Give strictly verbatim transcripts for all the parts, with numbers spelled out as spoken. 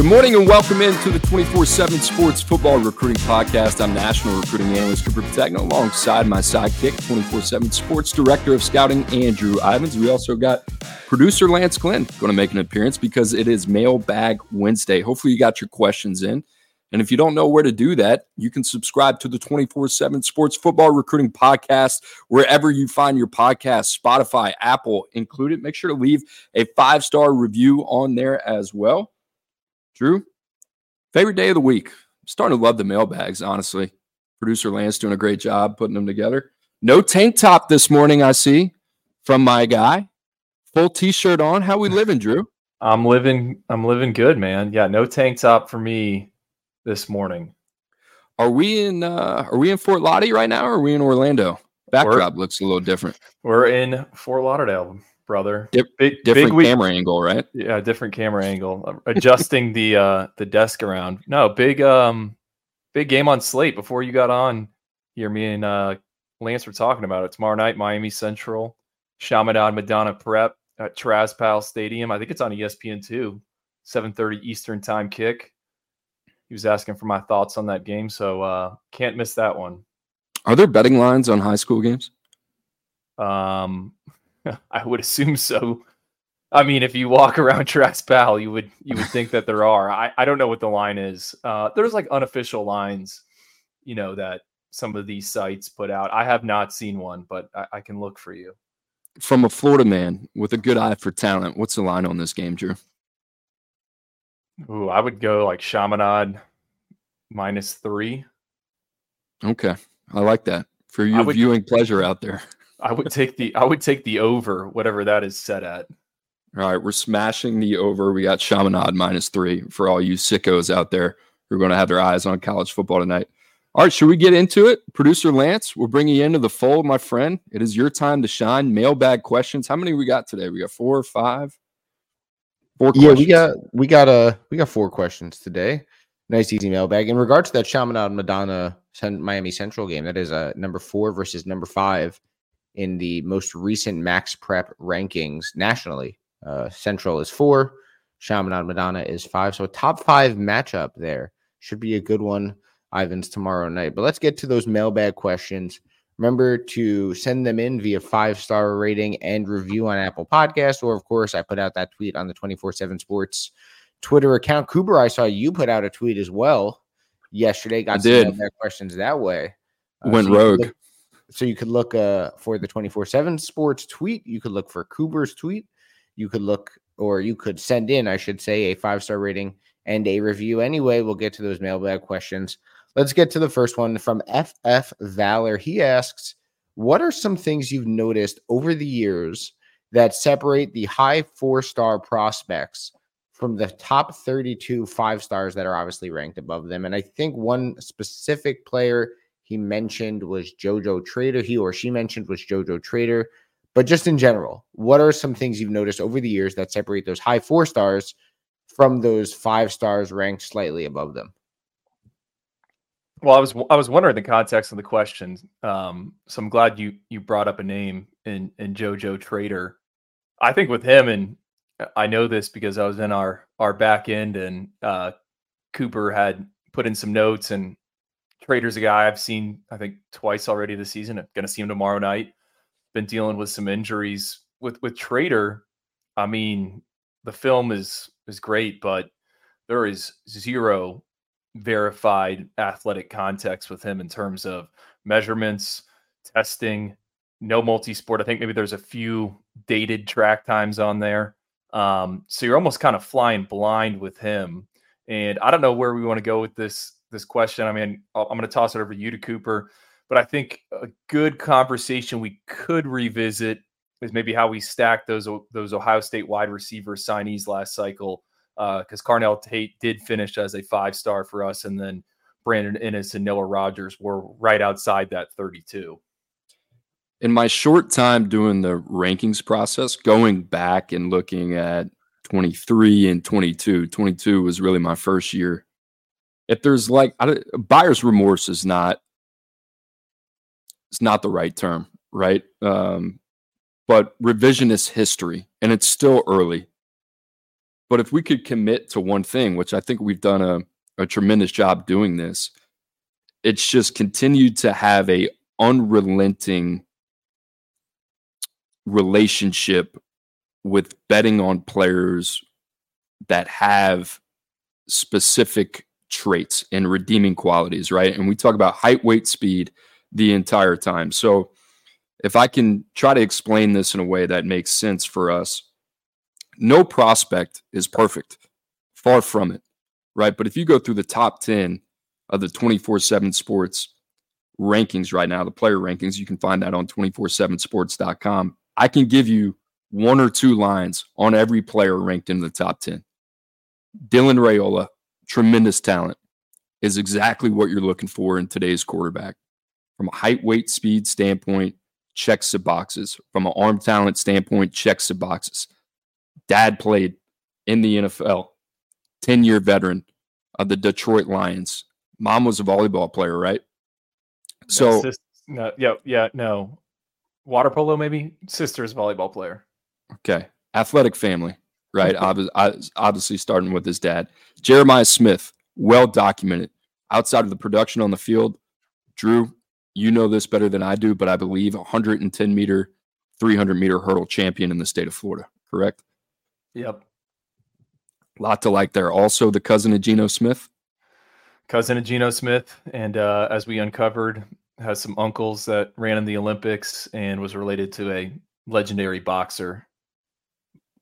Good morning and welcome into the twenty-four seven Sports Football Recruiting Podcast. I'm National Recruiting Analyst Cooper Petagna alongside my sidekick, twenty-four seven Sports Director of Scouting, Andrew Ivins. We also got producer Lance Glenn going to make an appearance because it is Mailbag Wednesday. Hopefully you got your questions in. And if you don't know where to do that, you can subscribe to the twenty-four seven Sports Football Recruiting Podcast wherever you find your podcast, Spotify, Apple included. Make sure to leave a five-star review on there as well. Drew, favorite day of the week. I'm starting to love the mailbags, honestly. Producer Lance doing a great job putting them together. No tank top this morning, I see, from my guy. Full T-shirt on. How we living, Drew? I'm living, I'm living good, man. Yeah, no tank top for me this morning. Are we in uh, are we in Fort Lauderdale right now, or are we in Orlando? Backdrop we're, looks a little different. We're in Fort Lauderdale, brother. Dip, big, different big camera angle, right? Yeah, different camera angle. Adjusting the uh, the desk around. No, big um, big game on slate. Before you got on here, me and uh, Lance were talking about it. Tomorrow night, Miami Central, Chaminade-Madonna Prep at Traz Powell Stadium. I think it's on E S P N two, seven thirty Eastern time kick. He was asking for my thoughts on that game, so uh, can't miss that one. Are there betting lines on high school games? Um, I would assume so. I mean, if you walk around Traz Powell, you would you would think that there are. I, I don't know what the line is. Uh, there's like unofficial lines, you know, that some of these sites put out. I have not seen one, but I, I can look for you. From a Florida man with a good eye for talent, what's the line on this game, Drew? Ooh, I would go like Chaminade minus three. Okay, I like that for your would, viewing pleasure out there. I would take the I would take the over, whatever that is set at. All right, we're smashing the over. We got Chaminade minus three for all you sickos out there who are going to have their eyes on college football tonight. All right, should we get into it, producer Lance? We'll bring you into the fold, my friend. It is your time to shine. Mailbag questions. How many we got today? We got four or five. Four yeah, questions. we got we got a uh, we got four questions today. Nice easy mailbag in regards to that Chaminade Madonna Miami Central game. That is a uh, number four versus number five in the most recent Max Prep rankings nationally. Uh, Central is four, Chaminade Madonna is five. So a top five matchup there should be a good one, Ivins, tomorrow night. But let's get to those mailbag questions. Remember to send them in via five-star rating and review on Apple Podcasts. Or, of course, I put out that tweet on the twenty-four seven Sports Twitter account. Cooper, I saw you put out a tweet as well yesterday. Got some questions that way. Uh, Went so rogue. You look, so you could look uh, for the twenty-four seven Sports tweet. You could look for Cooper's tweet. You could look, or you could send in, I should say, a five-star rating and a review. Anyway, we'll get to those mailbag questions. Let's get to the first one from F F Valor. He asks, what are some things you've noticed over the years that separate the high four-star prospects from the top thirty-two five-stars that are obviously ranked above them? And I think one specific player he mentioned was Jojo Trader. He or she mentioned was Jojo Trader. But just in general, what are some things you've noticed over the years that separate those high four-stars from those five-stars ranked slightly above them? Well, I was I was wondering the context of the question, um, so I'm glad you you brought up a name in in Jojo Trader. I think with him, and I know this because I was in our our back end, and uh, Cooper had put in some notes. And Trader's a guy I've seen I think twice already this season. I'm going to see him tomorrow night. Been dealing with some injuries with with Trader. I mean, the film is is great, but there is zero verified athletic context with him in terms of measurements, testing, no multi-sport. I think maybe there's a few dated track times on there. Um, so you're almost kind of flying blind with him. And I don't know where we want to go with this, this question. I mean, I'm going to toss it over to you to Cooper, but I think a good conversation we could revisit is maybe how we stacked those, those Ohio State wide receiver signees last cycle. Because uh, Carnell Tate did finish as a five-star for us, and then Brandon Innes and Noah Rogers were right outside that thirty-two. In my short time doing the rankings process, going back and looking at twenty-three and twenty-two, twenty-two was really my first year. If there's like I don't, buyer's remorse is not, it's not the right term, right? Um, but revisionist history, and it's still early. But if we could commit to one thing, which I think we've done a, a tremendous job doing this, it's just continued to have a unrelenting relationship with betting on players that have specific traits and redeeming qualities, right? And we talk about height, weight, speed the entire time. So if I can try to explain this in a way that makes sense for us, no prospect is perfect. Far from it, right? But if you go through the top ten of the twenty-four seven Sports rankings right now, the player rankings, you can find that on two four seven sports dot com. I can give you one or two lines on every player ranked in the top ten. Dylan Raiola, tremendous talent, is exactly what you're looking for in today's quarterback. From a height, weight, speed standpoint, checks the boxes. From an arm talent standpoint, checks the boxes. Dad played in the N F L, ten-year veteran of the Detroit Lions. Mom was a volleyball player, right? So, no, no, yeah, yeah, no. Water polo, maybe? Sister's volleyball player. Okay. Athletic family, right? Obvi- obviously starting with his dad. Jeremiah Smith, well-documented. Outside of the production on the field, Drew, you know this better than I do, but I believe one hundred ten meter, three hundred meter hurdle champion in the state of Florida, correct? Yep. A lot to like there. Also, the cousin of Geno Smith. Cousin of Geno Smith. And uh, as we uncovered, has some uncles that ran in the Olympics and was related to a legendary boxer.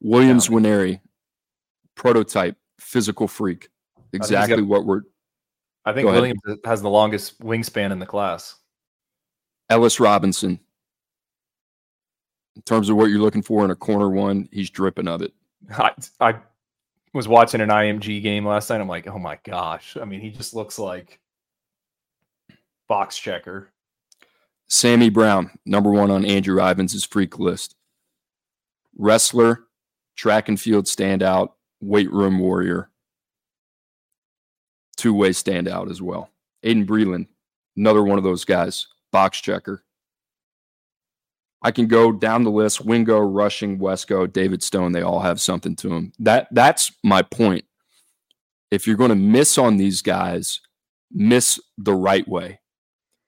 Williams um, Winery, prototype, physical freak. Exactly got, what we're... I think Williams ahead. Has the longest wingspan in the class. Ellis Robinson. In terms of what you're looking for in a corner one, he's dripping of it. I, I was watching an I M G game last night. I'm like, oh my gosh. I mean, he just looks like box checker. Sammy Brown, number one on Andrew Ivins' freak list. Wrestler, track and field standout, weight room warrior. Two-way standout as well. Aiden Breland, another one of those guys, box checker. I can go down the list. Wingo, Rushing, Wesco, David Stone, they all have something to them. That, that's my point. If you're going to miss on these guys, miss the right way.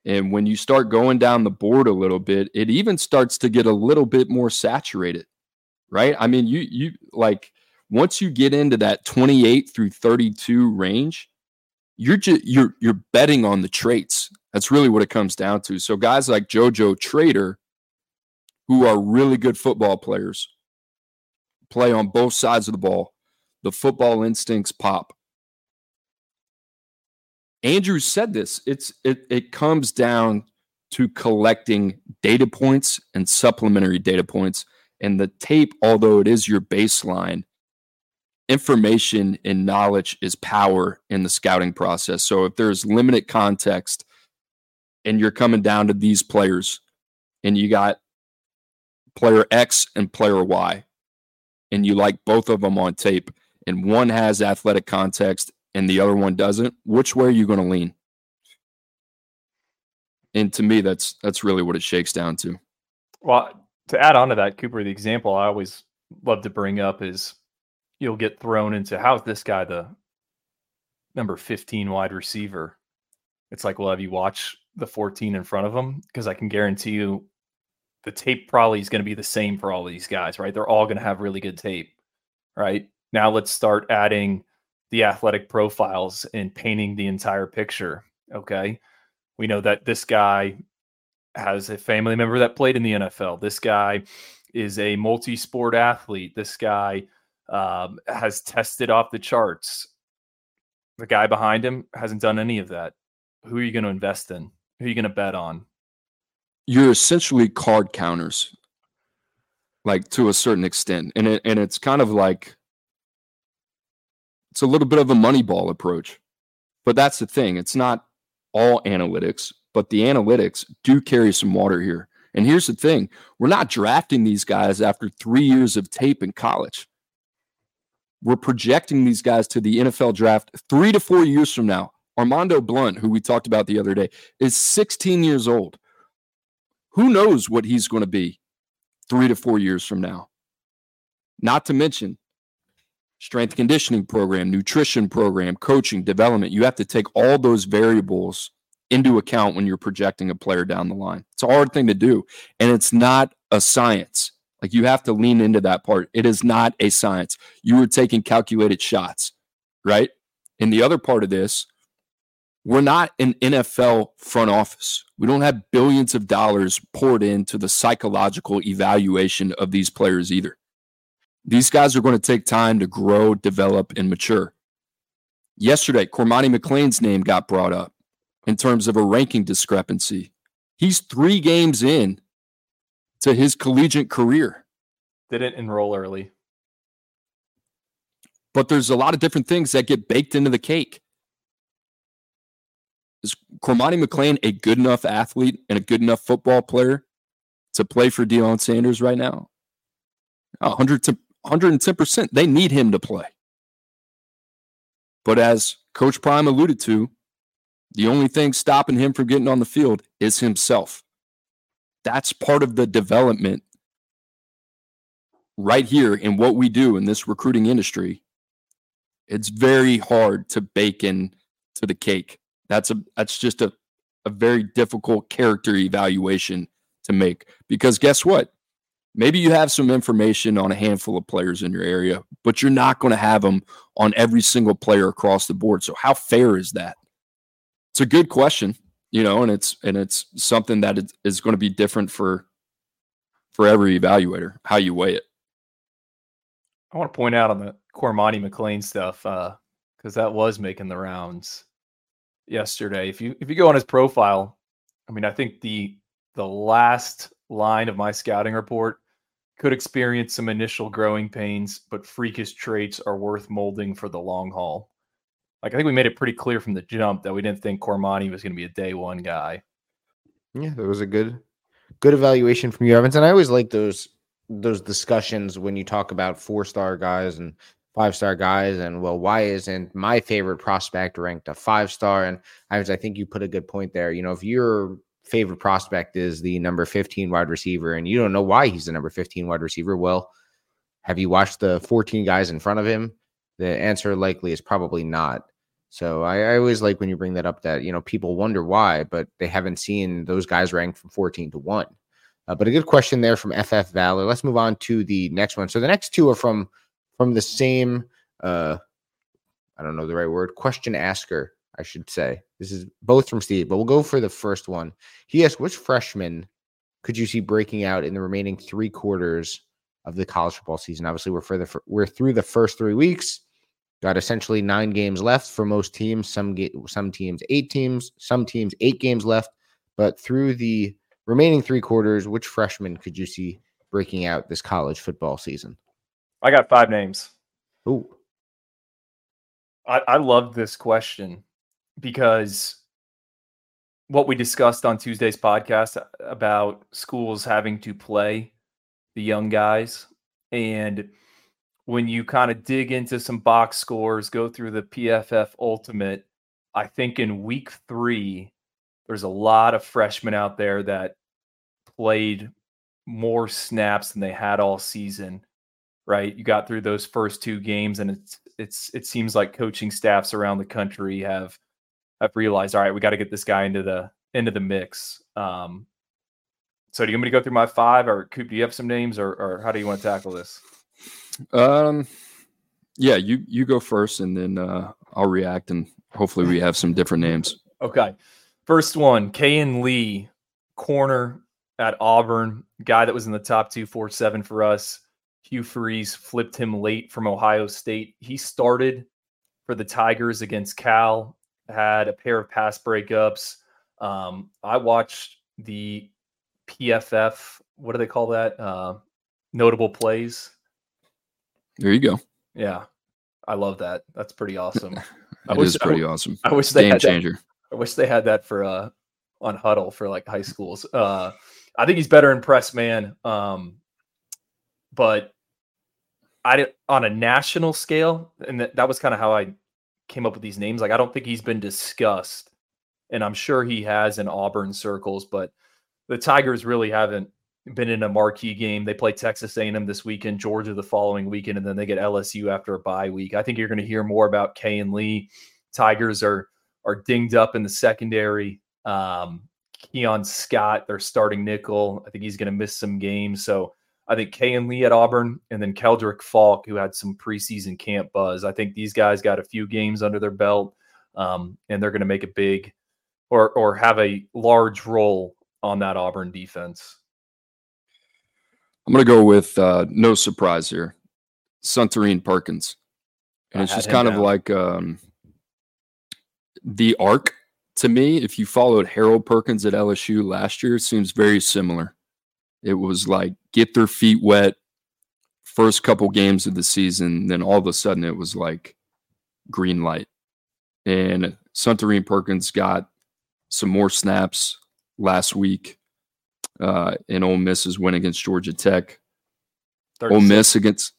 And when you start going down the board a little bit, it even starts to get a little bit more saturated, right? I mean, you you like once you get into that twenty-eight through thirty-two range, you're just you're you're betting on the traits. That's really what it comes down to. So guys like Jojo Trader, who are really good football players, play on both sides of the ball. The football instincts pop. Andrew said this. It's it it comes down to collecting data points and supplementary data points. And the tape, although it is your baseline, information and knowledge is power in the scouting process. So if there's limited context and you're coming down to these players and you got player X and player Y, and you like both of them on tape, and one has athletic context and the other one doesn't, which way are you going to lean? And to me, that's that's really what it shakes down to. Well, to add on to that, Cooper, the example I always love to bring up is you'll get thrown into, how's this guy the number fifteen wide receiver? It's like, well, have you watched the fourteen in front of him? Because I can guarantee you the tape probably is going to be the same for all of these guys, right? They're all going to have really good tape, right? Now let's start adding the athletic profiles and painting the entire picture, okay? We know that this guy has a family member that played in the N F L. This guy is a multi-sport athlete. This guy um, has tested off the charts. The guy behind him hasn't done any of that. Who are you going to invest in? Who are you going to bet on? You're essentially card counters, like to a certain extent. And it, and it's kind of like, it's a little bit of a Moneyball approach, but that's the thing. It's not all analytics, but the analytics do carry some water here. And here's the thing. We're not drafting these guys after three years of tape in college. We're projecting these guys to the N F L draft three to four years from now. Armando Blunt, who we talked about the other day, is sixteen years old. Who knows what he's going to be three to four years from now? Not to mention, strength conditioning program, nutrition program, coaching, development. You have to take all those variables into account when you're projecting a player down the line. It's a hard thing to do, and it's not a science. Like, you have to lean into that part. It is not a science. You are taking calculated shots, right? And the other part of this, we're not an N F L front office. We don't have billions of dollars poured into the psychological evaluation of these players either. These guys are going to take time to grow, develop, and mature. Yesterday, Cormani McClain's name got brought up in terms of a ranking discrepancy. He's three games in to his collegiate career. Didn't enroll early. But there's a lot of different things that get baked into the cake. Is Cormani McClain a good enough athlete and a good enough football player to play for Deion Sanders right now? one hundred ten percent. They need him to play. But as Coach Prime alluded to, the only thing stopping him from getting on the field is himself. That's part of the development right here in what we do in this recruiting industry. It's very hard to bake in to the cake. That's a that's just a, a very difficult character evaluation to make, because guess what? Maybe you have some information on a handful of players in your area, but you're not going to have them on every single player across the board. So how fair is that? It's a good question, you know, and it's and it's something that it is going to be different for for every evaluator, how you weigh it. I want to point out on the Cormani McClain stuff, uh, because that was making the rounds yesterday. If you if you go on his profile, I mean, I think the the last line of my scouting report, could experience some initial growing pains, but freakish traits are worth molding for the long haul. Like, I think we made it pretty clear from the jump that we didn't think Cormani was going to be a day one guy. Yeah, that was a good good evaluation from you, Evans. And I always like those those discussions when you talk about four star guys and five-star guys, and, well, why isn't my favorite prospect ranked a five-star? And I was, I think you put a good point there. You know, if your favorite prospect is the number fifteen wide receiver and you don't know why he's the number fifteen wide receiver, well, have you watched the fourteen guys in front of him? The answer likely is probably not. So I, I always like when you bring that up that, you know, people wonder why, but they haven't seen those guys ranked from fourteen to one. Uh, but a good question there from F F Valor. Let's move on to the next one. So the next two are from From the same, uh, I don't know the right word, question asker, I should say. This is both from Steve, but we'll go for the first one. He asked, which freshman could you see breaking out in the remaining three quarters of the college football season? Obviously, we're, for the, for, we're through the first three weeks. Got essentially nine games left for most teams. Some, ga- some teams, eight teams. Some teams, eight games left. But through the remaining three quarters, which freshman could you see breaking out this college football season? I got five names. Ooh. I, I love this question because what we discussed on Tuesday's podcast about schools having to play the young guys. And when you kind of dig into some box scores, go through the P F F Ultimate, I think in week three, there's a lot of freshmen out there that played more snaps than they had all season. Right, you got through those first two games, and it's it's it seems like coaching staffs around the country have have realized, all right, we got to get this guy into the into the mix. Um, so, do you want me to go through my five, or Coop? Do you have some names, or or how do you want to tackle this? Um, yeah, you you go first, and then uh, I'll react, and hopefully we have some different names. Okay, first one, Kay Lee, corner at Auburn, guy that was in the top two four seven for us. Hugh Freeze flipped him late from Ohio State. He started for the Tigers against Cal, had a pair of pass breakups. Um, I watched the P F F, what do they call that? Uh, notable plays. There you go. Yeah, I love that. That's pretty awesome. It I wish, is pretty I, awesome. I wish they Game had changer. That, I wish they had that for uh, on Huddle for like high schools. Uh, I think he's better in press man. Um, But I did, on a national scale, and that, that was kind of how I came up with these names. Like, I don't think he's been discussed, and I'm sure he has in Auburn circles, but the Tigers really haven't been in a marquee game. They play Texas A and M this weekend, Georgia the following weekend, and then they get L S U after a bye week. I think you're going to hear more about Kay and Lee. Tigers are are dinged up in the secondary. Um, Keon Scott, their starting nickel, I think he's going to miss some games. So I think Kay and Lee at Auburn, and then Keldrick Falk, who had some preseason camp buzz. I think these guys got a few games under their belt, um, and they're going to make a big or or have a large role on that Auburn defense. I'm going to go with uh, no surprise here, Suntarine Perkins. And it's just kind of like um, the arc to me. If you followed Harold Perkins at L S U last year, it seems very similar. It was like get their feet wet first couple games of the season. Then all of a sudden it was like green light. And Suntarine Perkins got some more snaps last week. Uh, and Ole Miss's win against Georgia Tech. thirty-six Ole Miss against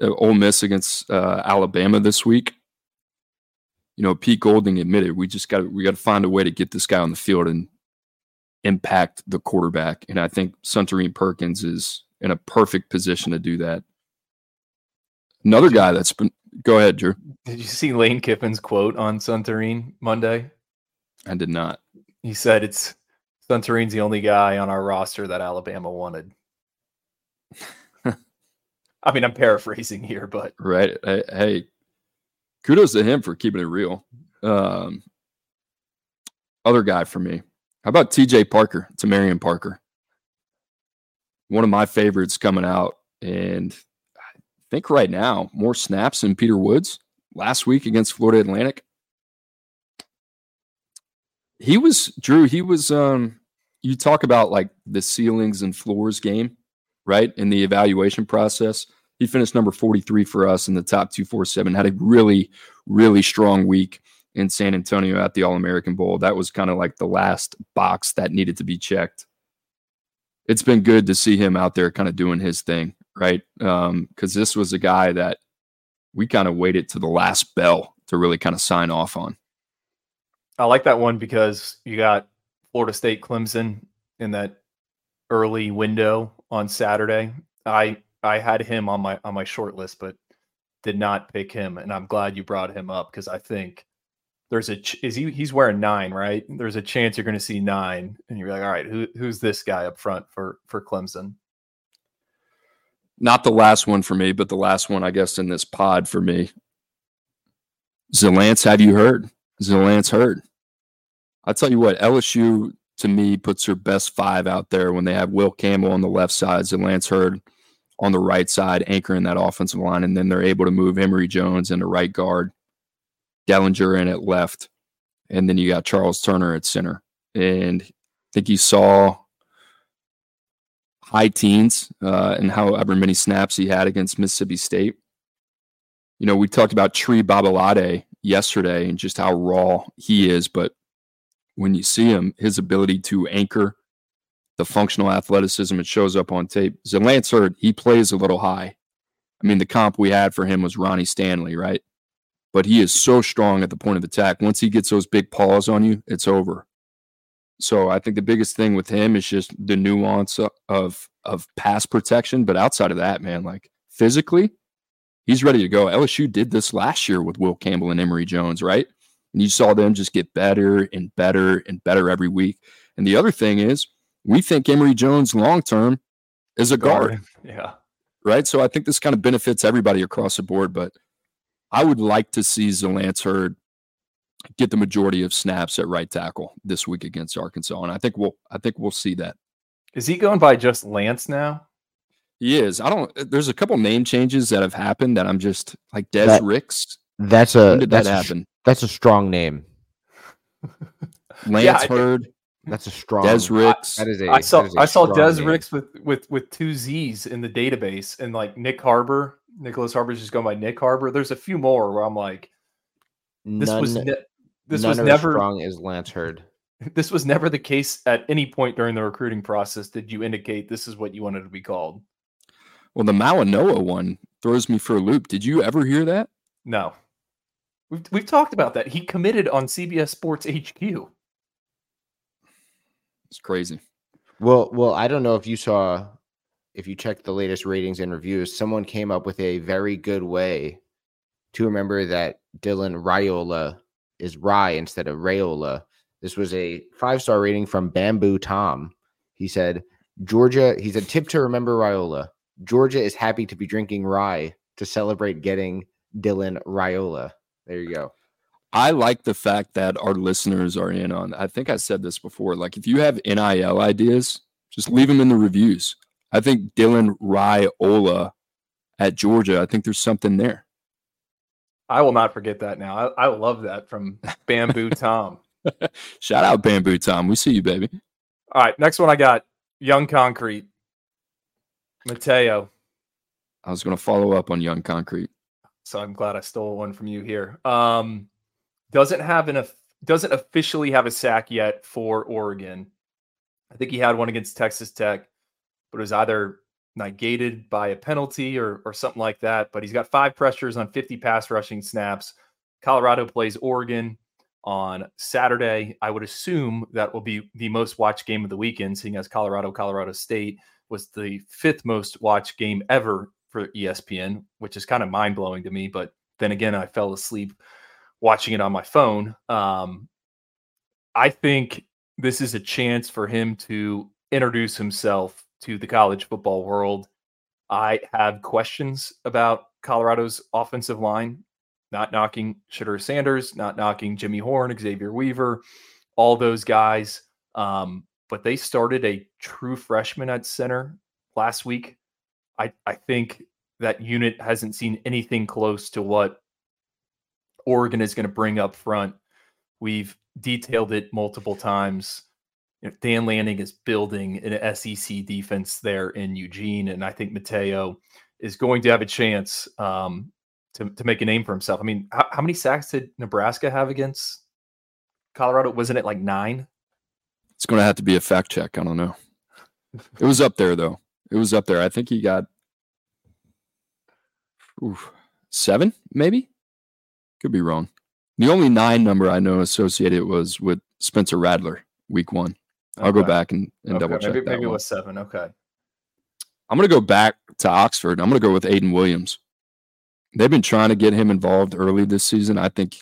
uh, Ole Miss against uh, Alabama this week. You know, Pete Golding admitted we just got we got to find a way to get this guy on the field and impact the quarterback. And I think Suntarine Perkins is in a perfect position to do that. Another you, guy that's been go ahead, Drew. Did you see Lane Kiffin's quote on Suntarine Monday? I did not. He said it's. Suntarine's the only guy on our roster that Alabama wanted. I mean, I'm paraphrasing here, but right. Hey, kudos to him for keeping it real. Um, other guy for me. How about T J Parker, Tamarian Parker? One of my favorites coming out, and I think right now more snaps than Peter Woods last week against Florida Atlantic. He was Drew. He was. Um, you talk about like the ceilings and floors game, right? In the evaluation process, he finished number forty-three for us in the top two forty-seven. Had a really, really strong week in San Antonio at the All-American Bowl. That was kind of like the last box that needed to be checked. It's been good to see him out there, kind of doing his thing, right? Because um, this was a guy that we kind of waited to the last bell to really kind of sign off on. I like that one because you got Florida State, Clemson in that early window on Saturday. I I had him on my on my short list, but did not pick him, and I'm glad you brought him up because I think there's a ch- is he he's wearing nine, right? There's a chance you're going to see nine, and you're like, all right, who who's this guy up front for for Clemson? Not the last one for me, but the last one I guess in this pod for me. Zalance, have you heard? Zalance Hurd. I tell you what, L S U, to me, puts her best five out there when they have Will Campbell on the left side, Zalance Hurd on the right side, anchoring that offensive line, and then they're able to move Emery Jones into right guard, Dellinger in at left, and then you got Charles Turner at center. And I think you saw high teens uh, in however many snaps he had against Mississippi State. You know, we talked about Tree Babalade yesterday and just how raw he is, but when you see him, his ability to anchor the functional athleticism, it shows up on tape. Zalance Hurd, he plays a little high. I mean, the comp we had for him was Ronnie Stanley, right? But he is so strong at the point of attack. Once he gets those big paws on you, it's over. So I think the biggest thing with him is just the nuance of of pass protection. But outside of that, man, like physically, he's ready to go. L S U did this last year with Will Campbell and Emery Jones, right? And you saw them just get better and better and better every week. And the other thing is, we think Emery Jones long-term is a guard. guard. Yeah. Right? So I think this kind of benefits everybody across the board, but I would like to see Zalance Hurd get the majority of snaps at right tackle this week against Arkansas. And I think we'll, I think we'll see that. Is he going by just Lance now? He is. I don't. There's a couple name changes that have happened that I'm just like Des that, Ricks. That's a. When did that's that happen? A, that's a strong name. Lance yeah, Hurd. That's a strong. Des Ricks. I, that is a, I saw. Is a I saw Des name. Ricks with, with with two Z's in the database, and like Nick Harbor, Nicholas Harbor is just going by Nick Harbor. There's a few more where I'm like, this none, was ne- this none was are never as strong as Lance Hurd. This was never the case at any point during the recruiting process. Did you indicate this is what you wanted to be called? Well, the Malanoa one throws me for a loop. Did you ever hear that? No. We've, we've talked about that. He committed on C B S Sports H Q. It's crazy. Well, well, I don't know if you saw, if you checked the latest ratings and reviews, someone came up with a very good way to remember that Dylan Raiola is Rye instead of Raiola. This was a five-star rating from Bamboo Tom. He said, Georgia, he's a tip to remember Raiola. Georgia is happy to be drinking rye to celebrate getting Dylan Raiola. There you go. I like the fact that our listeners are in on, I think I said this before, like if you have N I L ideas, just leave them in the reviews. I think Dylan Raiola at Georgia, I think there's something there. I will not forget that now. I, I love that from Bamboo Tom. Shout out Bamboo Tom. We see you, baby. All right, next one I got, Young Concrete. Mateo. I was going to follow up on Young Concrete. So I'm glad I stole one from you here. Um, doesn't have an doesn't officially have a sack yet for Oregon. I think he had one against Texas Tech, but it was either negated by a penalty or or something like that. But he's got five pressures on fifty pass rushing snaps. Colorado plays Oregon on Saturday. I would assume that will be the most watched game of the weekend, seeing as Colorado, Colorado State was the fifth most watched game ever for E S P N, which is kind of mind blowing to me. But then again, I fell asleep watching it on my phone. Um, I think this is a chance for him to introduce himself to the college football world. I have questions about Colorado's offensive line, not knocking Shadur Sanders, not knocking Jimmy Horn, Xavier Weaver, all those guys. Um, but they started a true freshman at center last week. I, I think that unit hasn't seen anything close to what Oregon is going to bring up front. We've detailed it multiple times. You know, Dan Lanning is building an S E C defense there in Eugene, and I think Mateo is going to have a chance um, to, to make a name for himself. I mean, how, how many sacks did Nebraska have against Colorado? Wasn't it like nine? It's going to have to be a fact check. I don't know. It was up there, though. It was up there. I think he got oof, seven, maybe? Could be wrong. The only nine number I know associated was with Spencer Radler, week one. Okay. I'll go back and, and okay. double check maybe, that Maybe one. It was seven. Okay. I'm going to go back to Oxford. I'm going to go with Aiden Williams. They've been trying to get him involved early this season. I think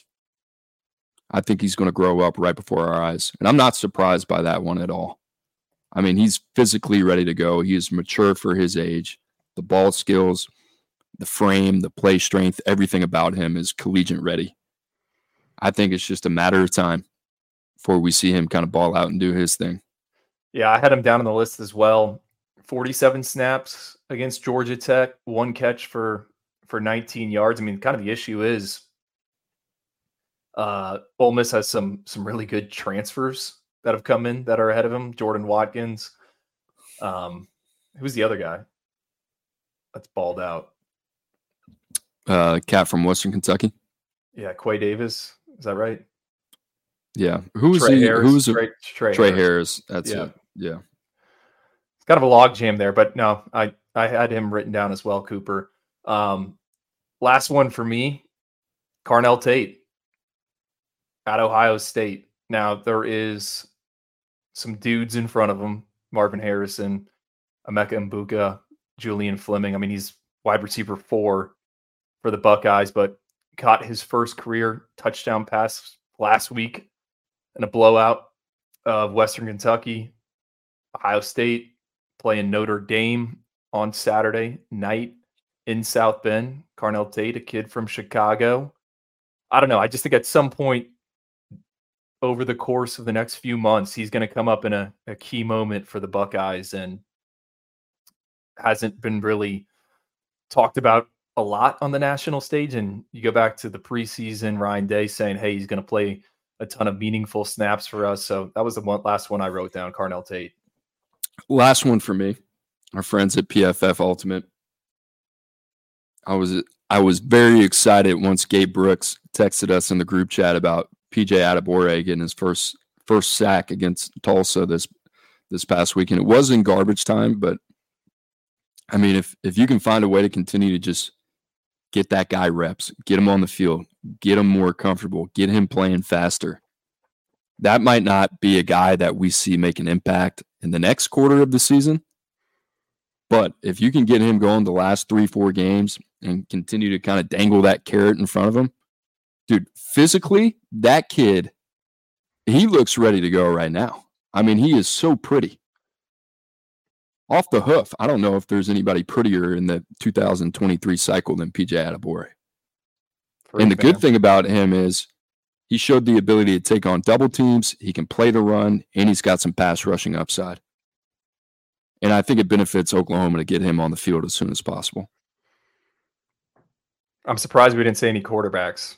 I think he's going to grow up right before our eyes. And I'm not surprised by that one at all. I mean, he's physically ready to go. He is mature for his age. The ball skills, the frame, the play strength, everything about him is collegiate ready. I think it's just a matter of time before we see him kind of ball out and do his thing. Yeah, I had him down on the list as well. forty-seven snaps against Georgia Tech, one catch for, for nineteen yards. I mean, kind of the issue is Uh, Ole Miss has some some really good transfers that have come in that are ahead of him. Jordan Watkins. Um, who's the other guy that's balled out? Uh, cat from Western Kentucky. Yeah, Quay Davis. Is that right? Yeah. Who's Trey he, Harris? Who's Trey, Trey, Trey Harris. Harris. That's yeah. it. Yeah. It's kind of a log jam there, but no, I, I had him written down as well, Cooper. Um, last one for me, Carnell Tate. At Ohio State. Now, there is some dudes in front of him. Marvin Harrison, Emeka Egbuka, Julian Fleming. I mean, he's wide receiver four for the Buckeyes, but caught his first career touchdown pass last week in a blowout of Western Kentucky. Ohio State playing Notre Dame on Saturday night in South Bend. Carnell Tate, a kid from Chicago. I don't know. I just think at some point, over the course of the next few months, he's going to come up in a, a key moment for the Buckeyes and hasn't been really talked about a lot on the national stage. And you go back to the preseason, Ryan Day saying, hey, he's going to play a ton of meaningful snaps for us. So that was the one, last one I wrote down, Carnell Tate. Last one for me, our friends at P F F Ultimate. I was, I was very excited once Gabe Brooks texted us in the group chat about P J Adebore getting his first first sack against Tulsa this this past weekend. It was in garbage time, but I mean, if if you can find a way to continue to just get that guy reps, get him on the field, get him more comfortable, get him playing faster, that might not be a guy that we see make an impact in the next quarter of the season. But if you can get him going the last three, four games and continue to kind of dangle that carrot in front of him, dude, physically, that kid, he looks ready to go right now. I mean, he is so pretty. Off the hoof, I don't know if there's anybody prettier in the two thousand twenty-three cycle than P J Adebore. Pretty and the bad. Good thing about him is he showed the ability to take on double teams, he can play the run, and he's got some pass rushing upside. And I think it benefits Oklahoma to get him on the field as soon as possible. I'm surprised we didn't see any quarterbacks.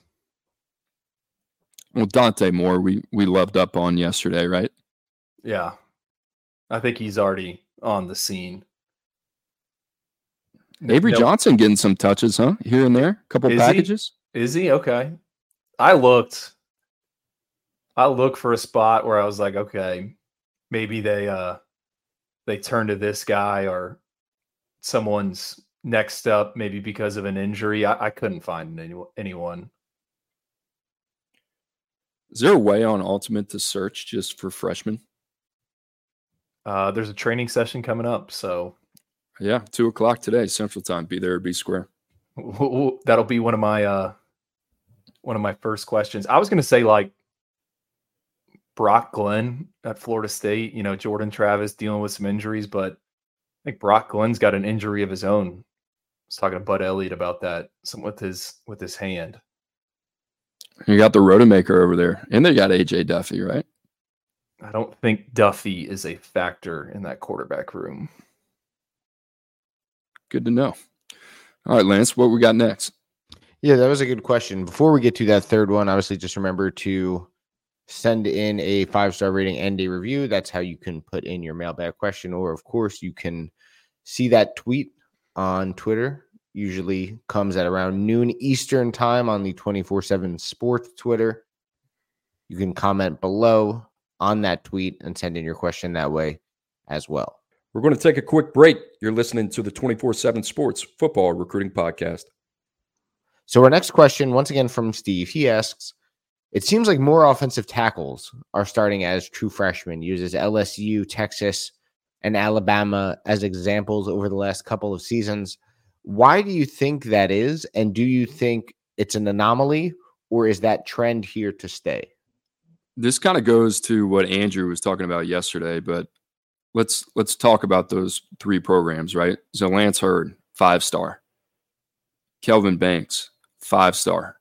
Well, Dante Moore, we we loved up on yesterday, right? Yeah. I think he's already on the scene. Avery no. Johnson getting some touches, huh? Here and there, a couple Is packages. He? Is he? Okay. I looked. I looked for a spot where I was like, okay, maybe they uh, – they turn to this guy or someone's next up, maybe because of an injury. I, I couldn't find any, anyone. Is there a way on Ultimate to search just for freshmen? Uh, there's a training session coming up. So, yeah, two o'clock today, Central Time. Be there or be square. That'll be one of my uh, one of my first questions. I was going to say, like, Brock Glenn at Florida State, you know, Jordan Travis dealing with some injuries, but I think Brock Glenn's got an injury of his own. I was talking to Bud Elliott about that, some with his with his hand. You got the Rotomaker over there, and they got A J Duffy, right? I don't think Duffy is a factor in that quarterback room. Good to know. All right, Lance, what we got next? Yeah, that was a good question. Before we get to that third one, obviously just remember to send in a five-star rating and a review. That's how you can put in your mailbag question. Or, of course, you can see that tweet on Twitter. Usually comes at around noon Eastern time on the twenty-four seven Sports Twitter. You can comment below on that tweet and send in your question that way as well. We're going to take a quick break. You're listening to the twenty-four seven Sports Football Recruiting Podcast. So our next question, once again from Steve, he asks, it seems like more offensive tackles are starting as true freshmen, uses L S U, Texas, and Alabama as examples over the last couple of seasons. Why do you think that is? And do you think it's an anomaly, or is that trend here to stay? This kind of goes to what Andrew was talking about yesterday, but let's let's talk about those three programs, right? Zalance Hurd, five-star. Kelvin Banks, five-star.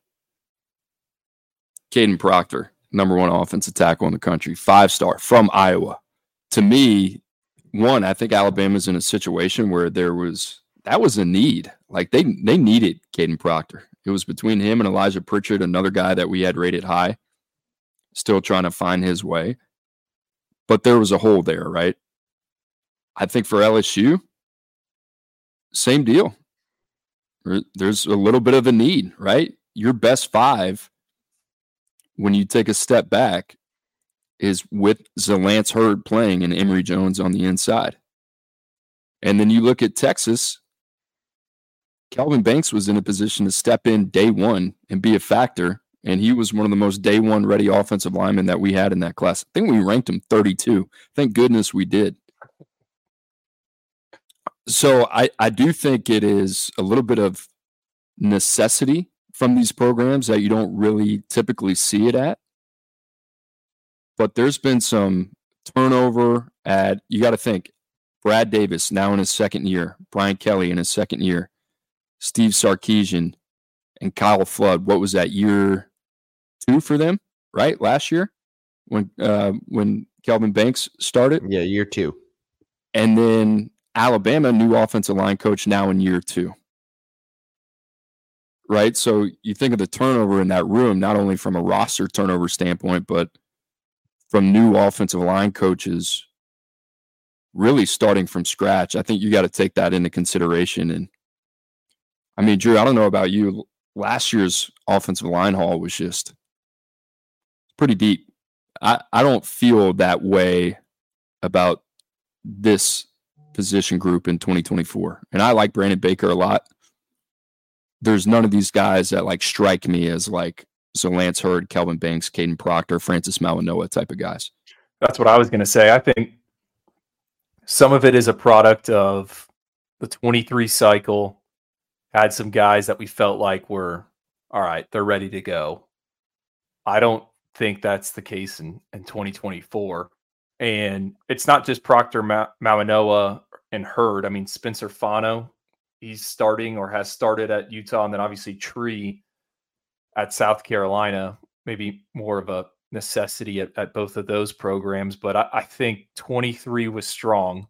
Caden Proctor, number one offensive tackle in the country, five-star from Iowa. To me, one, I think Alabama's in a situation where there was – that was a need. Like, they they needed Caden Proctor. It was between him and Elijah Pritchard, another guy that we had rated high, still trying to find his way. But there was a hole there, right? I think for L S U, same deal. There's a little bit of a need, right? Your best five – when you take a step back, is with Zalance Hurd playing and Emery Jones on the inside. And then you look at Texas, Kelvin Banks was in a position to step in day one and be a factor, and he was one of the most day one ready offensive linemen that we had in that class. I think we ranked him thirty-two. Thank goodness we did. So I, I do think it is a little bit of necessity from these programs that you don't really typically see it at. But there's been some turnover at, you got to think, Brad Davis now in his second year, Brian Kelly in his second year, Steve Sarkisian and Kyle Flood. What was that, year two for them, right? Last year when uh, when Kelvin Banks started? Yeah, year two. And then Alabama, new offensive line coach now in year two. Right, so you think of the turnover in that room, not only from a roster turnover standpoint, but from new offensive line coaches really starting from scratch. I think you got to take that into consideration. And I mean, Drew, I don't know about you. Last year's offensive line haul was just pretty deep. I, I don't feel that way about this position group in twenty twenty-four. And I like Brandon Baker a lot. There's none of these guys that, like, strike me as, like, So Lance Hurd, Kelvin Banks, Caden Proctor, Francis Malanoa type of guys. That's what I was going to say. I think some of it is a product of the twenty-three cycle. Had some guys that we felt like were, all right, they're ready to go. I don't think that's the case in, in twenty twenty-four. And it's not just Proctor, Ma- Malanoa, and Hurd. I mean, Spencer Fano, he's starting or has started at Utah, and then obviously Tree at South Carolina, maybe more of a necessity at, at both of those programs. But I, I think twenty-three was strong.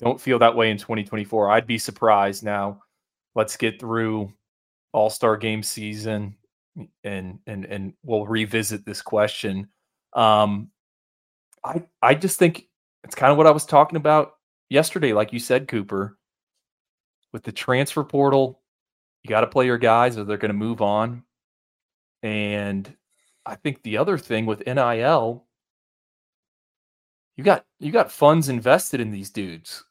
Don't feel that way in twenty twenty-four. I'd be surprised. Now, let's get through All-Star game season, and and and we'll revisit this question. Um, I I just think it's kind of what I was talking about yesterday, like you said, Cooper. With the transfer portal, you got to play your guys or they're going to move on. And I think the other thing with N I L, you got you got funds invested in these dudes.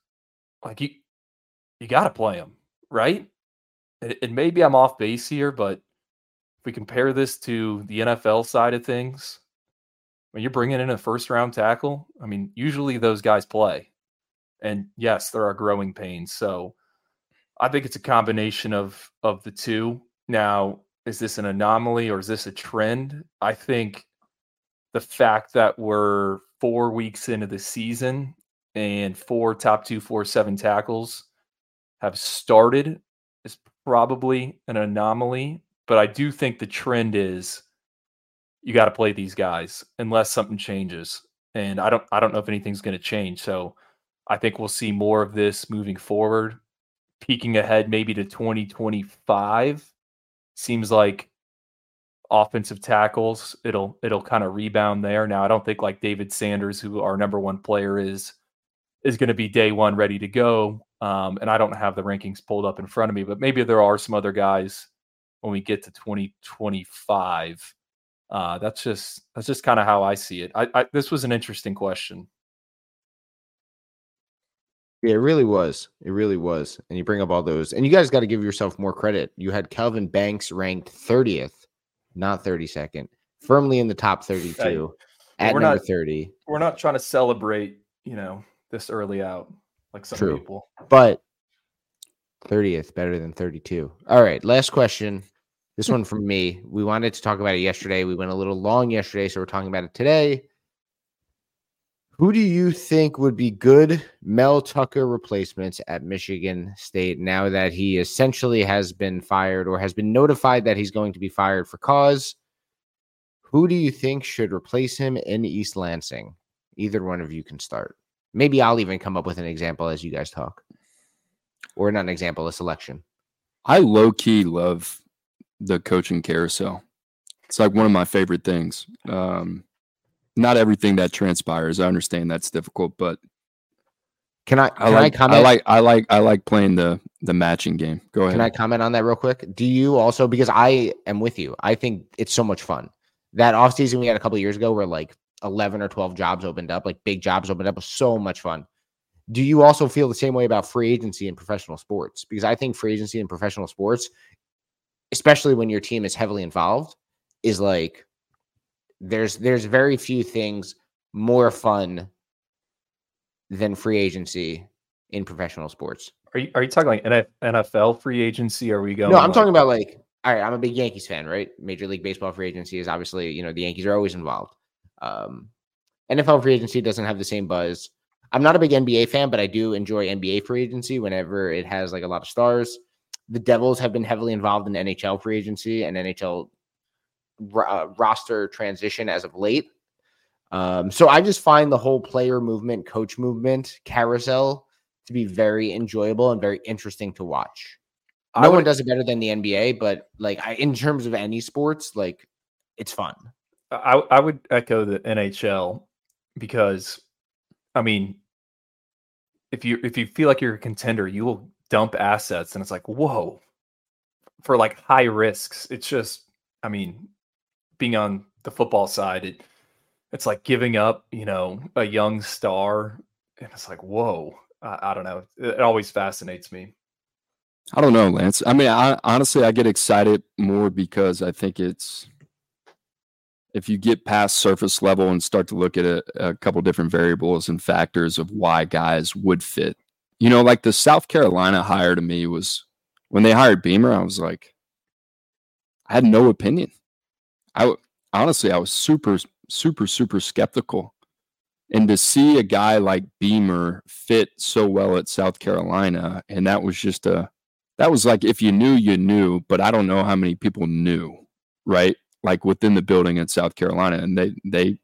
Like you, you got to play them, right? And, and maybe I'm off base here, but if we compare this to the N F L side of things, when you're bringing in a first round tackle, I mean, usually those guys play. And yes, there are growing pains. So I think it's a combination of of the two. Now, is this an anomaly or is this a trend? I think the fact that we're four weeks into the season and four top two, four, seven tackles have started is probably an anomaly. But I do think the trend is you got to play these guys unless something changes. And I don't I don't know if anything's going to change. So I think we'll see more of this moving forward. Peeking ahead maybe to twenty twenty-five, seems like offensive tackles, it'll it'll kind of rebound there. Now, I don't think like David Sanders, who our number one player is, is going to be day one ready to go. Um, and I don't have the rankings pulled up in front of me, but maybe there are some other guys when we get to twenty twenty-five. Uh, that's just that's just kind of how I see it. I, I, this was an interesting question. Yeah, it really was. It really was. And you bring up all those. And you guys got to give yourself more credit. You had Kelvin Banks ranked thirtieth, not thirty-second, firmly in the top thirty-two hey, at number not, thirty. We're not trying to celebrate, you know, this early out like some True. people. But thirtieth, better than thirty-two. All right, last question. This one from me. We wanted to talk about it yesterday. We went a little long yesterday, so we're talking about it today. Who do you think would be good Mel Tucker replacements at Michigan State now that he essentially has been fired or has been notified that he's going to be fired for cause? Who do you think should replace him in East Lansing? Either one of you can start. Maybe I'll even come up with an example as you guys talk. Or not an example, a selection. I low-key love the coaching carousel. It's like one of my favorite things. Um Not everything that transpires. I understand that's difficult, but can I? Can I, like, I comment? I like. I like. I like playing the the matching game. Go ahead. Can I comment on that real quick? Do you also? Because I am with you. I think it's so much fun. That offseason we had a couple of years ago, where like eleven or twelve jobs opened up, like big jobs opened up, was so much fun. Do you also feel the same way about free agency in professional sports? Because I think free agency in professional sports, especially when your team is heavily involved, is like. There's there's very few things more fun than free agency in professional sports. Are you are you talking like N F L free agency? Are we going? No, I'm like, talking about like, all right, I'm a big Yankees fan, right? Major League Baseball free agency is obviously, you know, the Yankees are always involved. Um, N F L free agency doesn't have the same buzz. I'm not a big N B A fan, but I do enjoy N B A free agency whenever it has like a lot of stars. The Devils have been heavily involved in N H L free agency and N H L Uh, roster transition as of late. Um, so I just find the whole player movement, coach movement, carousel to be very enjoyable and very interesting to watch. No would, one does it better than the N B A, but like I, in terms of any sports, like it's fun. I, I would echo the N H L because, I mean, if you if you feel like you're a contender, you will dump assets, and it's like, whoa, for like high risks. It's just, I mean, being on the football side, it it's like giving up, you know, a young star, and it's like, whoa, I, I don't know. It, it always fascinates me. I don't know, Lance. I mean, I honestly, I get excited more because I think it's if you get past surface level and start to look at a, a couple different variables and factors of why guys would fit, you know, like the South Carolina hire to me was when they hired Beamer, I was like, I had no opinion. I w- honestly, I was super, super, super skeptical. And to see a guy like Beamer fit so well at South Carolina, and that was just a, that was like, if you knew, you knew, but I don't know how many people knew, right? Like within the building in South Carolina, and they they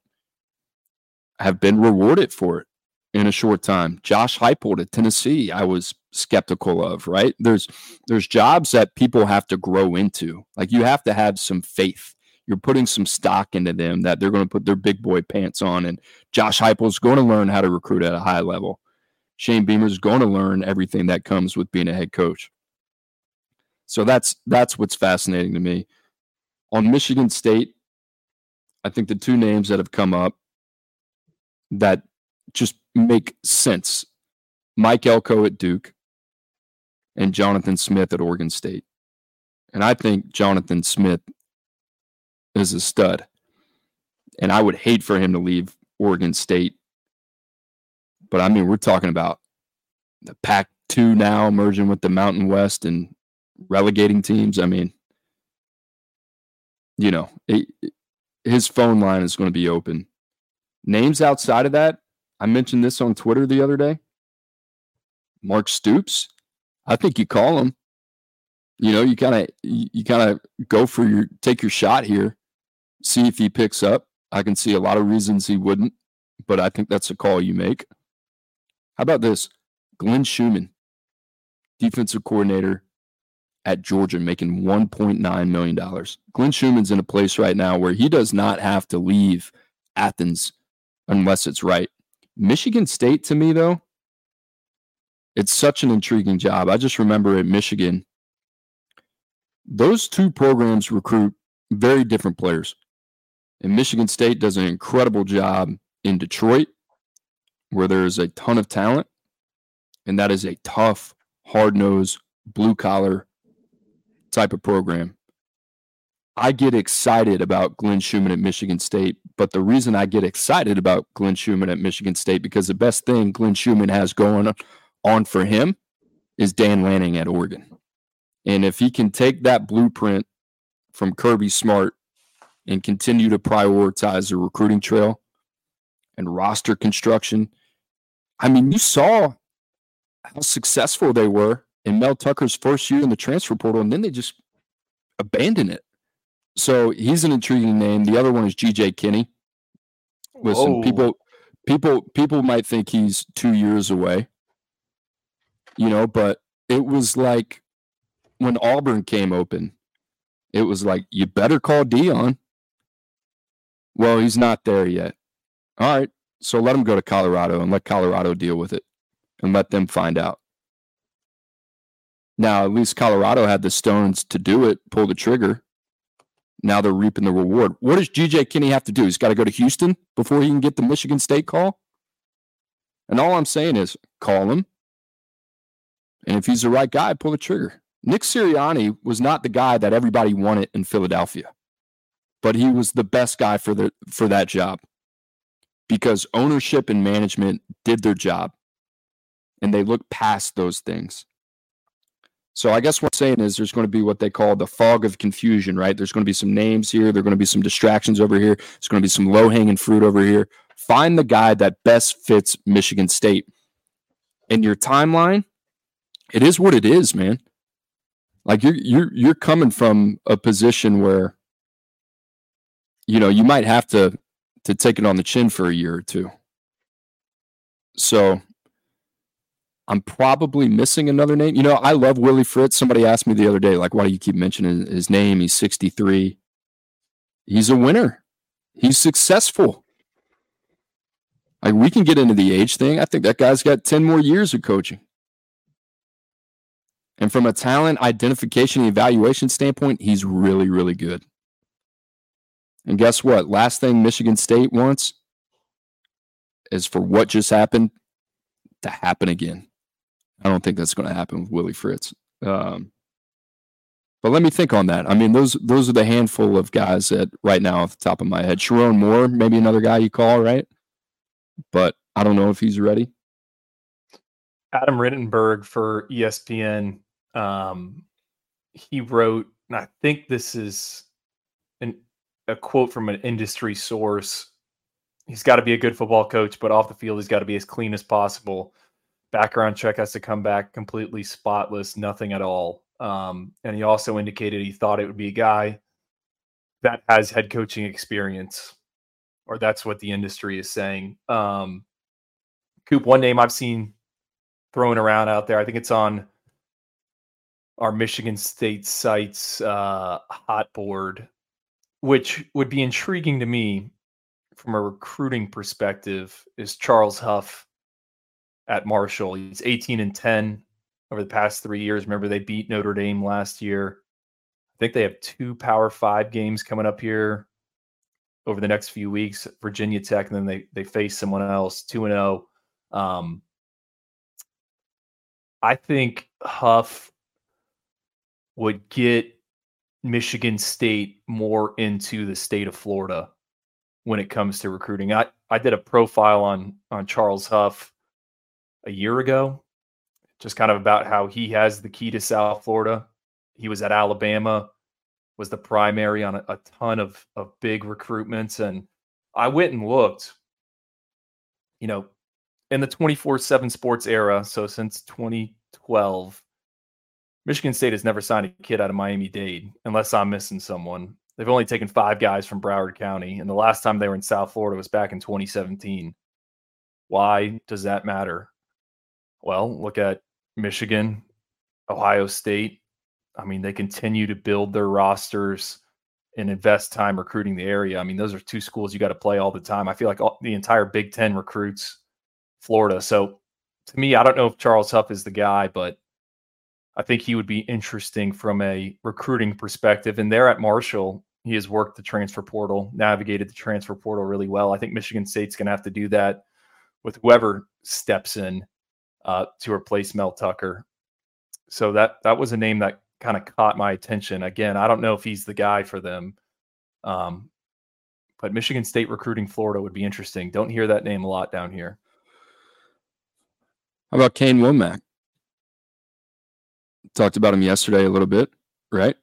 have been rewarded for it in a short time. Josh Heupel at Tennessee, I was skeptical of, right? There's there's jobs that people have to grow into. Like you have to have some faith. You're putting some stock into them that they're going to put their big boy pants on, and Josh Heupel's going to learn how to recruit at a high level. Shane Beamer's going to learn everything that comes with being a head coach. So that's that's what's fascinating to me. On Michigan State, I think the two names that have come up that just make sense, Mike Elko at Duke and Jonathan Smith at Oregon State. And I think Jonathan Smith is a stud. And I would hate for him to leave Oregon State. But, I mean, we're talking about the Pac two now merging with the Mountain West and relegating teams. I mean, you know, it, his phone line is going to be open. Names outside of that, I mentioned this on Twitter the other day. Mark Stoops, I think you call him. You know, you kind of you kind of go for your take your shot here, see if he picks up. I can see a lot of reasons he wouldn't, but I think that's a call you make. How about this? Glenn Schumann, defensive coordinator at Georgia, making one point nine million dollars. Glenn Schumann's in a place right now where he does not have to leave Athens unless it's right. Michigan State, to me, though, it's such an intriguing job. I just remember at Michigan, those two programs recruit very different players. And Michigan State does an incredible job in Detroit, where there is a ton of talent, and that is a tough, hard-nosed, blue-collar type of program. I get excited about Glenn Schumann at Michigan State, but the reason I get excited about Glenn Schumann at Michigan State, because the best thing Glenn Schumann has going on for him is Dan Lanning at Oregon. And if he can take that blueprint from Kirby Smart and continue to prioritize the recruiting trail and roster construction, I mean, you saw how successful they were in Mel Tucker's first year in the transfer portal, and then they just abandoned it. So he's an intriguing name. The other one is G J Kinney. Listen, Whoa. people people people might think he's two years away, you know, but it was like when Auburn came open, it was like, you better call Deion. Well, he's not there yet. All right, so let him go to Colorado and let Colorado deal with it and let them find out. Now, at least Colorado had the stones to do it, pull the trigger. Now they're reaping the reward. What does G J Kinney have to do? He's got to go to Houston before he can get the Michigan State call? And all I'm saying is, call him. And if he's the right guy, pull the trigger. Nick Sirianni was not the guy that everybody wanted in Philadelphia, but he was the best guy for the for that job because ownership and management did their job, and they looked past those things. So I guess what I'm saying is there's going to be what they call the fog of confusion, right? There's going to be some names here. There are going to be some distractions over here. There's going to be some low-hanging fruit over here. Find the guy that best fits Michigan State. And your timeline, it is what it is, man. Like you're, you're, you're coming from a position where, you know, you might have to, to take it on the chin for a year or two. So I'm probably missing another name. You know, I love Willie Fritz. Somebody asked me the other day, like, why do you keep mentioning his name? He's sixty-three. He's a winner. He's successful. Like, we can get into the age thing. I think that guy's got ten more years of coaching. And from a talent identification and evaluation standpoint, he's really, really good. And guess what? Last thing Michigan State wants is for what just happened to happen again. I don't think that's going to happen with Willie Fritz. Um, But let me think on that. I mean, those those are the handful of guys that right now off the top of my head. Sharon Moore, maybe another guy you call, right? But I don't know if he's ready. Adam Rittenberg for E S P N, um, he wrote, and I think this is an, a quote from an industry source, he's got to be a good football coach, but off the field, he's got to be as clean as possible. Background check has to come back completely spotless, nothing at all. Um, and he also indicated he thought it would be a guy that has head coaching experience, or that's what the industry is saying. Um, Coop, one name I've seen thrown around out there, I think it's on our Michigan State site's uh, hot board, which would be intriguing to me from a recruiting perspective, is Charles Huff at Marshall. He's eighteen and ten over the past three years. Remember, they beat Notre Dame last year. I think they have two Power Five games coming up here over the next few weeks, Virginia Tech, and then they they face someone else, two and oh. Um, I think Huff would get Michigan State more into the state of Florida when it comes to recruiting. I, I did a profile on, on Charles Huff a year ago, just kind of about how he has the key to South Florida. He was at Alabama, was the primary on a, a ton of, of big recruitments. And I went and looked, you know, in the twenty-four seven sports era, so since twenty twelve, Michigan State has never signed a kid out of Miami-Dade, unless I'm missing someone. They've only taken five guys from Broward County, and the last time they were in South Florida was back in twenty seventeen. Why does that matter? Well, look at Michigan, Ohio State. I mean, they continue to build their rosters and invest time recruiting the area. I mean, those are two schools you got to play all the time. I feel like all, the entire Big Ten recruits Florida. So to me, I don't know if Charles Huff is the guy, but I think he would be interesting from a recruiting perspective. And there at Marshall, he has worked the transfer portal, navigated the transfer portal really well. I think Michigan State's going to have to do that with whoever steps in uh, to replace Mel Tucker. So that that was a name that kind of caught my attention. Again, I don't know if he's the guy for them, um, but Michigan State recruiting Florida would be interesting. Don't hear that name a lot down here. How about Kane Womack? Talked about him yesterday a little bit, right?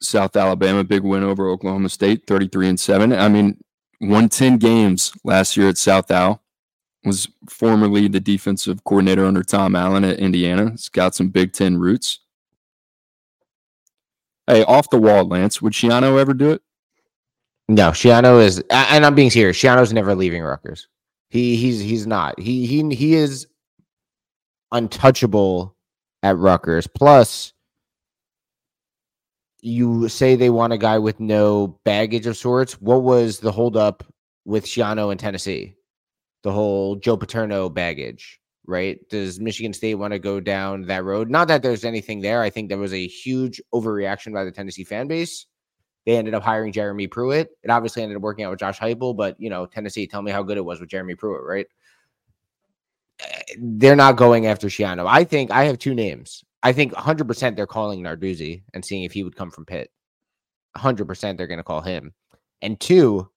South Alabama, big win over Oklahoma State, thirty-three and seven. I mean, won ten games last year at South Al. Was formerly the defensive coordinator under Tom Allen at Indiana. He's got some Big Ten roots. Hey, off the wall, Lance. Would Shiano ever do it? No, Shiano is, and I'm being serious, Shiano's never leaving Rutgers. He he's he's not. He he he is untouchable at Rutgers. Plus, you say they want a guy with no baggage of sorts. What was the holdup with Shiano in Tennessee? The whole Joe Paterno baggage, right? Does Michigan State want to go down that road? Not that there's anything there. I think there was a huge overreaction by the Tennessee fan base. They ended up hiring Jeremy Pruitt. It obviously ended up working out with Josh Heupel, but, you know, Tennessee, tell me how good it was with Jeremy Pruitt, right? They're not going after Shiano. I think I have two names. I think one hundred percent they're calling Narduzzi and seeing if he would come from Pitt. one hundred percent they're going to call him. And two,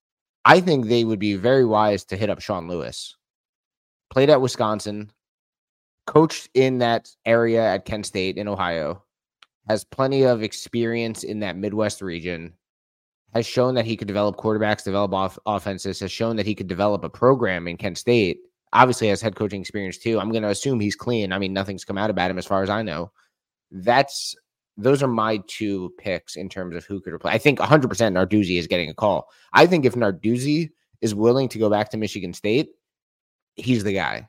I think they would be very wise to hit up Sean Lewis. Played at Wisconsin, coached in that area at Kent State in Ohio, has plenty of experience in that Midwest region, has shown that he could develop quarterbacks, develop off- offenses, has shown that he could develop a program in Kent State. Obviously has head coaching experience too. I'm going to assume he's clean. I mean, nothing's come out about him as far as I know. That's those are my two picks in terms of who could replace. I think one hundred percent Narduzzi is getting a call. I think if Narduzzi is willing to go back to Michigan State, he's the guy.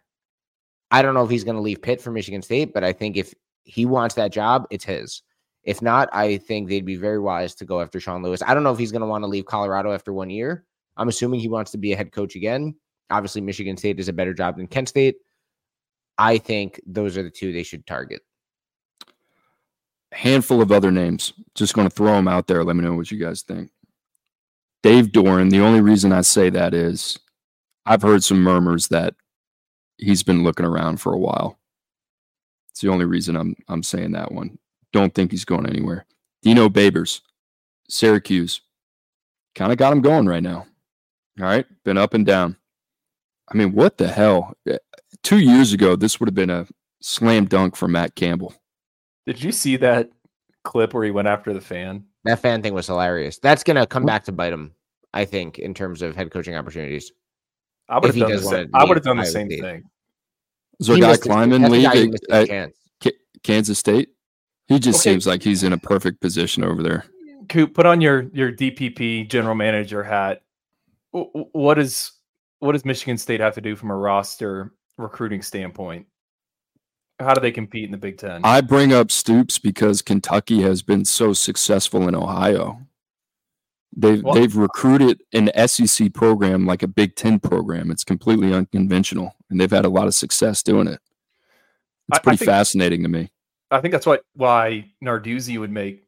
I don't know if he's going to leave Pitt for Michigan State, but I think if he wants that job, it's his. If not, I think they'd be very wise to go after Sean Lewis. I don't know if he's going to want to leave Colorado after one year. I'm assuming he wants to be a head coach again. Obviously, Michigan State does a better job than Kent State. I think those are the two they should target. A handful of other names. Just going to throw them out there. Let me know what you guys think. Dave Doran, the only reason I say that is I've heard some murmurs that he's been looking around for a while. It's the only reason I'm I'm saying that one. Don't think he's going anywhere. Dino Babers, Syracuse, kind of got him going right now. All right, been up and down. I mean, what the hell? Two years ago, this would have been a slam dunk for Matt Campbell. Did you see that clip where he went after the fan? That fan thing was hilarious. That's going to come back to bite him, I think, in terms of head coaching opportunities. I would have done, the, I would have done the same thing. Is there a guy climbing league at, at Kansas State? He just okay. seems like he's in a perfect position over there. Coop, put on your, your D P P general manager hat. What is what does Michigan State have to do from a roster recruiting standpoint? How do they compete in the Big Ten? I bring up Stoops because Kentucky has been so successful in Ohio. They've, well, they've recruited an S E C program like a Big Ten program. It's completely unconventional, and they've had a lot of success doing it. It's pretty I, I think, fascinating to me. I think that's why, why Narduzzi would make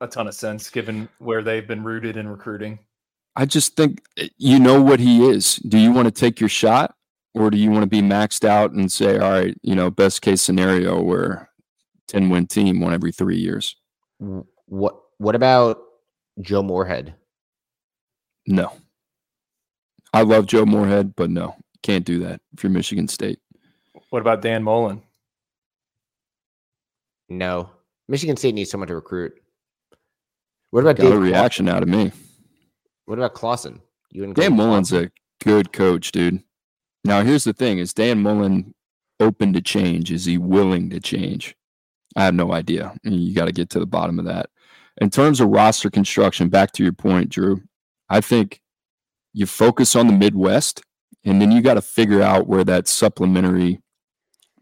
a ton of sense given where they've been rooted in recruiting. I just think you know what he is. Do you want to take your shot, or do you want to be maxed out and say, all right, you know, best case scenario, we're ten-win team one every three years? What What about Joe Moorhead? No. I love Joe Moorhead, but no, can't do that if you're Michigan State. What about Dan Mullen? No. Michigan State needs someone to recruit. What about Got David a reaction Clawson? Out of me. What about Clawson? You and Dan Clawson? Mullen's a good coach, dude. Now, here's the thing. Is Dan Mullen open to change? Is he willing to change? I have no idea. You got to get to the bottom of that. In terms of roster construction, back to your point, Drew, I think you focus on the Midwest, and then you got to figure out where that supplementary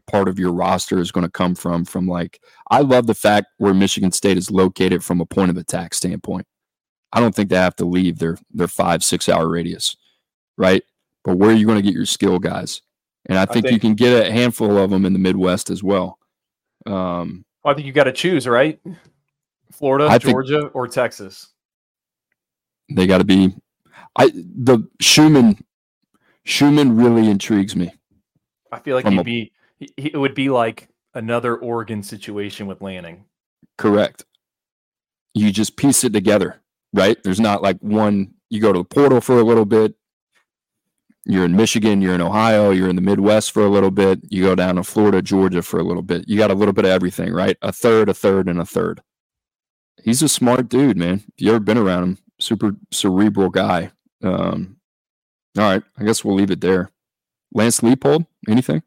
part of your roster is going to come from. From like, I love the fact where Michigan State is located from a point of attack standpoint. I don't think they have to leave their their five, six-hour radius, right? But where are you going to get your skill guys? And I think, I think you can get a handful of them in the Midwest as well. Um, well I think you got to choose, right? Florida, I Georgia, think, or Texas? They got to be. I the Schumann, Schumann really intrigues me. I feel like he'd a, be. It would be like another Oregon situation with Lanning. Correct. You just piece it together, right? There's not like one. You go to the portal for a little bit. You're in Michigan. You're in Ohio. You're in the Midwest for a little bit. You go down to Florida, Georgia for a little bit. You got a little bit of everything, right? A third, a third, and a third. He's a smart dude, man. If you ever been around him, super cerebral guy. Um, all right, I guess we'll leave it there. Lance Leipold, anything?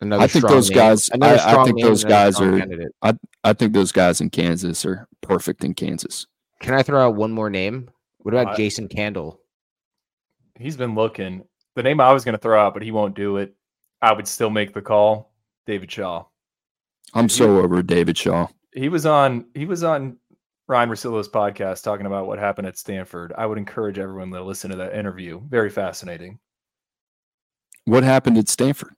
Another I think those name. guys. I, I think those guys are. Candidate. I I think those guys in Kansas are perfect in Kansas. Can I throw out one more name? What about uh, Jason Candle? He's been looking. The name I was going to throw out, but he won't do it. I would still make the call. David Shaw. I'm so he, over David Shaw. He was on. He was on. Ryan Russillo's podcast talking about what happened at Stanford. I would encourage everyone to listen to that interview. Very fascinating. What happened at Stanford?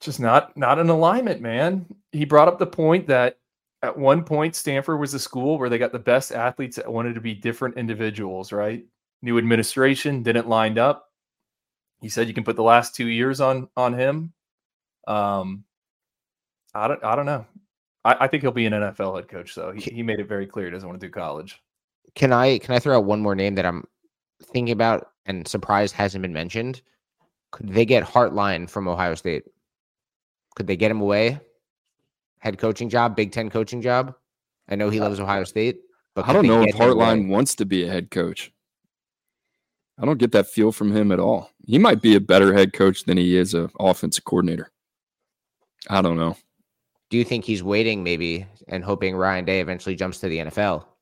Just not not an alignment, man. He brought up the point that at one point Stanford was a school where they got the best athletes that wanted to be different individuals, right? New administration didn't line up. He said you can put the last two years on on him. Um, I don't I don't know. I think he'll be an N F L head coach, though. He, he made it very clear he doesn't want to do college. Can I can I throw out one more name that I'm thinking about and surprised hasn't been mentioned? Could they get Hartline from Ohio State? Could they get him away? Head coaching job, Big Ten coaching job? I know he loves Ohio State. But I don't know if Hartline wants to be a head coach. I don't get that feel from him at all. He might be a better head coach than he is an offensive coordinator. I don't know. Do you think he's waiting maybe and hoping Ryan Day eventually jumps to the N F L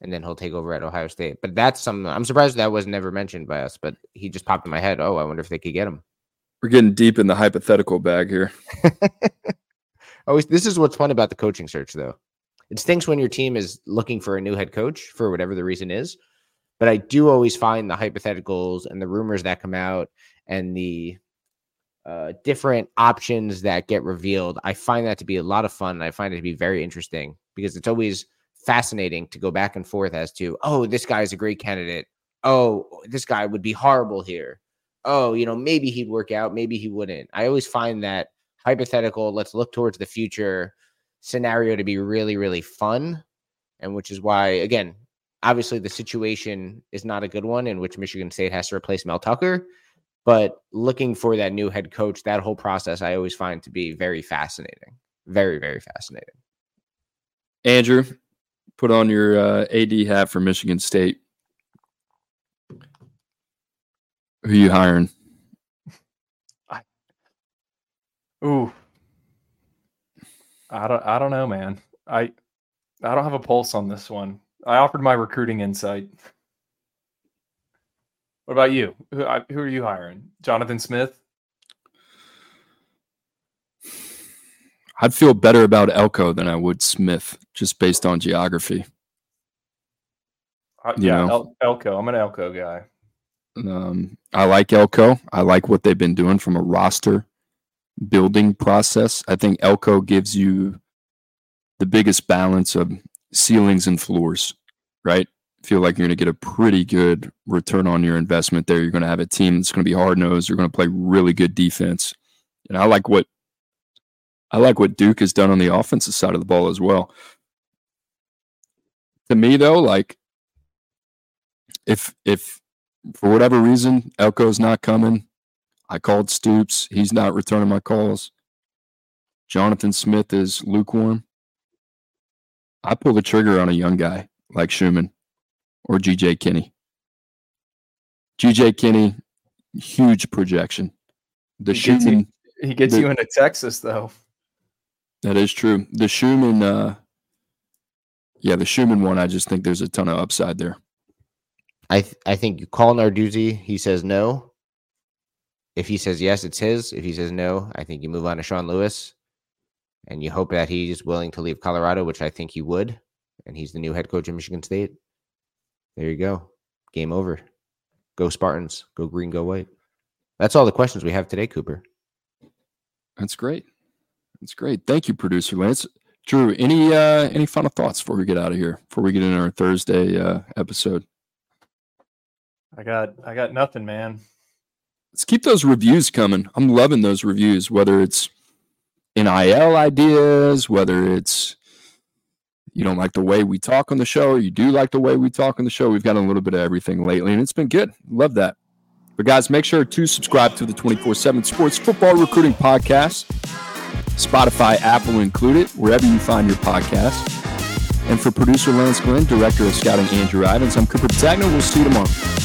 and then he'll take over at Ohio State? But that's something I'm surprised that was never mentioned by us, but he just popped in my head. Oh, I wonder if they could get him. We're getting deep in the hypothetical bag here. Always, this is what's fun about the coaching search, though. It stinks when your team is looking for a new head coach for whatever the reason is. But I do always find the hypotheticals and the rumors that come out and the Uh, different options that get revealed. I find that to be a lot of fun. And I find it to be very interesting because it's always fascinating to go back and forth as to, oh, this guy is a great candidate. Oh, this guy would be horrible here. Oh, you know, maybe he'd work out. Maybe he wouldn't. I always find that hypothetical, let's look towards the future scenario to be really, really fun and which is why, again, obviously the situation is not a good one in which Michigan State has to replace Mel Tucker, but looking for that new head coach, that whole process I always find to be very fascinating. Very, very fascinating. Andrew, put on your uh, A D hat for Michigan State. Who are you hiring? I, ooh, I don't. I don't know, man. I I don't have a pulse on this one. I offered my recruiting insight. What about you? Who, I, who are you hiring? Jonathan Smith? I'd feel better about Elko than I would Smith, just based on geography. I, yeah, El, Elko. I'm an Elko guy. Um, I like Elko. I like what they've been doing from a roster building process. I think Elko gives you the biggest balance of ceilings and floors, right? Feel like you're going to get a pretty good return on your investment there. You're going to have a team that's going to be hard-nosed. You're going to play really good defense. And I like what I like what Duke has done on the offensive side of the ball as well. To me, though, like if if for whatever reason, Elko's not coming. I called Stoops. He's not returning my calls. Jonathan Smith is lukewarm. I pull the trigger on a young guy like Schumann or G J Kinney. G J Kinney, huge projection. The he gets, Schumann, you, he gets the, you into Texas, though. That is true. The Schumann, uh, yeah, the Schumann one, I just think there's a ton of upside there. I th- I think you call Narduzzi. He says no. If he says yes, it's his. If he says no, I think you move on to Sean Lewis, and you hope that he's willing to leave Colorado, which I think he would, and he's the new head coach of Michigan State. There you go. Game over. Go Spartans. Go green, go white. That's all the questions we have today, Cooper. That's great. That's great. Thank you, producer Lance. Drew, any uh, any final thoughts before we get out of here, before we get into our Thursday uh, episode? I got I got nothing, man. Let's keep those reviews coming. I'm loving those reviews, whether it's N I L ideas, whether it's you don't like the way we talk on the show, or you do like the way we talk on the show. We've got a little bit of everything lately, and it's been good. Love that. But, guys, make sure to subscribe to the twenty-four seven Sports Football Recruiting Podcast, Spotify, Apple included, wherever you find your podcast. And for producer Lance Glenn, director of scouting Andrew Ivins, I'm Cooper Petagna. We'll see you tomorrow.